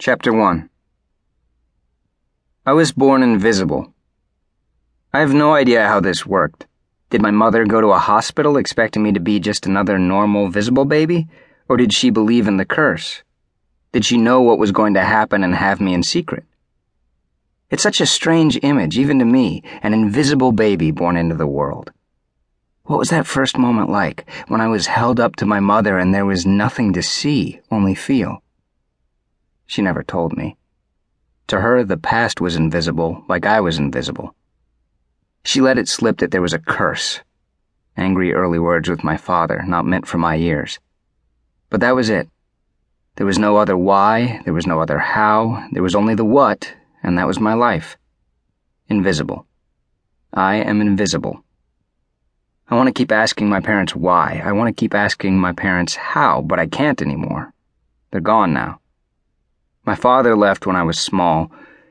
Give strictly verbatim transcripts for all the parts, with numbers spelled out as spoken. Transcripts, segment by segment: Chapter one. I was born invisible. I have no idea how this worked. Did my mother go to a hospital expecting me to be just another normal, visible baby, or did she believe in the curse? Did she know what was going to happen and have me in secret? It's such a strange image, even to me, an invisible baby born into the world. What was that first moment like, when I was held up to my mother and there was nothing to see, only feel? She never told me. To her, the past was invisible, like I was invisible. She let it slip that there was a curse. Angry early words with my father, not meant for my ears. But that was it. There was no other why, there was no other how, there was only the what, and that was my life. Invisible. I am invisible. I want to keep asking my parents why. I want to keep asking my parents how, but I can't anymore. They're gone now. My father left when I was small.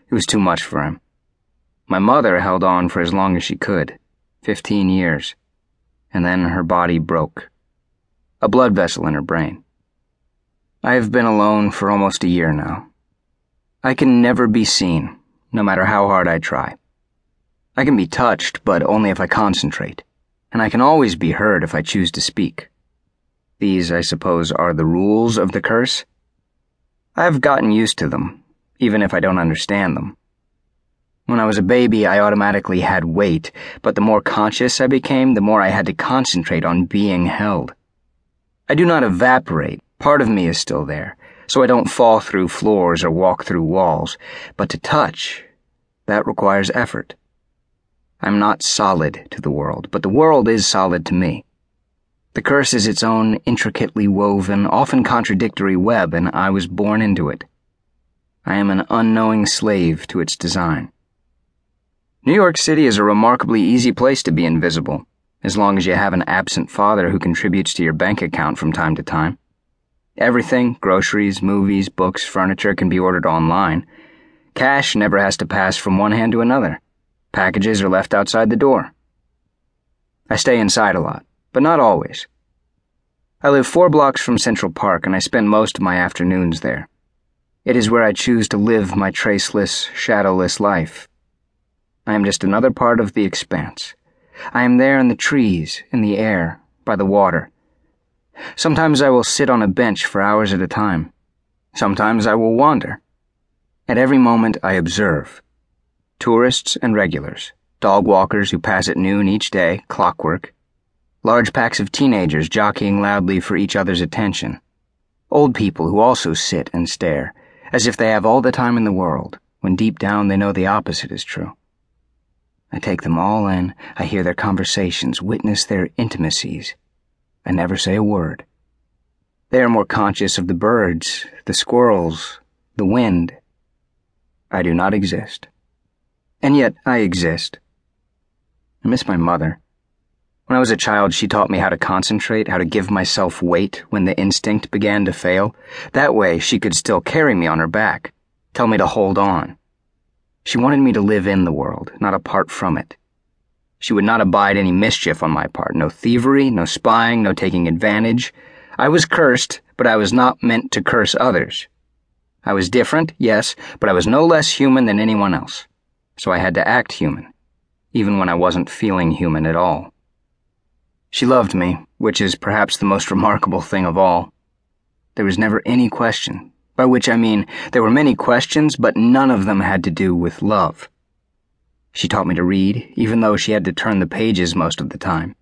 It was too much for him. My mother held on for as long as she could, fifteen years, and then her body broke. A blood vessel in her brain. I have been alone for almost a year now. I can never be seen, no matter how hard I try. I can be touched, but only if I concentrate, and I can always be heard if I choose to speak. These, I suppose, are the rules of the curse. I've gotten used to them, even if I don't understand them. When I was a baby, I automatically had weight, but the more conscious I became, the more I had to concentrate on being held. I do not evaporate. Part of me is still there, so I don't fall through floors or walk through walls, but to touch, that requires effort. I'm not solid to the world, but the world is solid to me. The curse is its own intricately woven, often contradictory web, and I was born into it. I am an unknowing slave to its design. New York City is a remarkably easy place to be invisible, as long as you have an absent father who contributes to your bank account from time to time. Everything, groceries, movies, books, furniture, can be ordered online. Cash never has to pass from one hand to another. Packages are left outside the door. I stay inside a lot, but not always. I live four blocks from Central Park, and I spend most of my afternoons there. It is where I choose to live my traceless, shadowless life. I am just another part of the expanse. I am there in the trees, in the air, by the water. Sometimes I will sit on a bench for hours at a time. Sometimes I will wander. At every moment I observe. Tourists and regulars, dog walkers who pass at noon each day, clockwork, large packs of teenagers jockeying loudly for each other's attention. Old people who also sit and stare, as if they have all the time in the world, when deep down they know the opposite is true. I take them all in, I hear their conversations, witness their intimacies. I never say a word. They are more conscious of the birds, the squirrels, the wind. I do not exist. And yet I exist. I miss my mother. When I was a child, she taught me how to concentrate, how to give myself weight when the instinct began to fail. That way, she could still carry me on her back, tell me to hold on. She wanted me to live in the world, not apart from it. She would not abide any mischief on my part, no thievery, no spying, no taking advantage. I was cursed, but I was not meant to curse others. I was different, yes, but I was no less human than anyone else. So I had to act human, even when I wasn't feeling human at all. She loved me, which is perhaps the most remarkable thing of all. There was never any question, by which I mean there were many questions, but none of them had to do with love. She taught me to read, even though she had to turn the pages most of the time.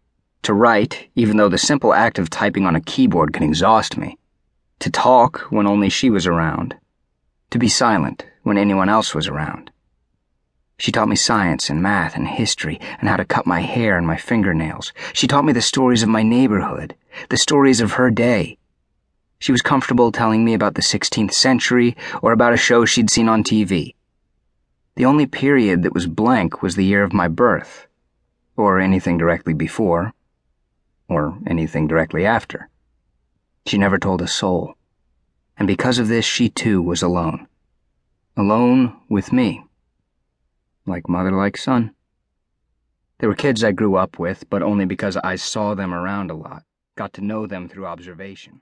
To write, even though the simple act of typing on a keyboard can exhaust me. To talk when only she was around. To be silent when anyone else was around. She taught me science and math and history and how to cut my hair and my fingernails. She taught me the stories of my neighborhood, the stories of her day. She was comfortable telling me about the sixteenth century or about a show she'd seen on T V. The only period that was blank was the year of my birth, or anything directly before, or anything directly after. She never told a soul, and because of this she too was alone. Alone with me. Like mother, like son. They were kids I grew up with, but only because I saw them around a lot, got to know them through observation.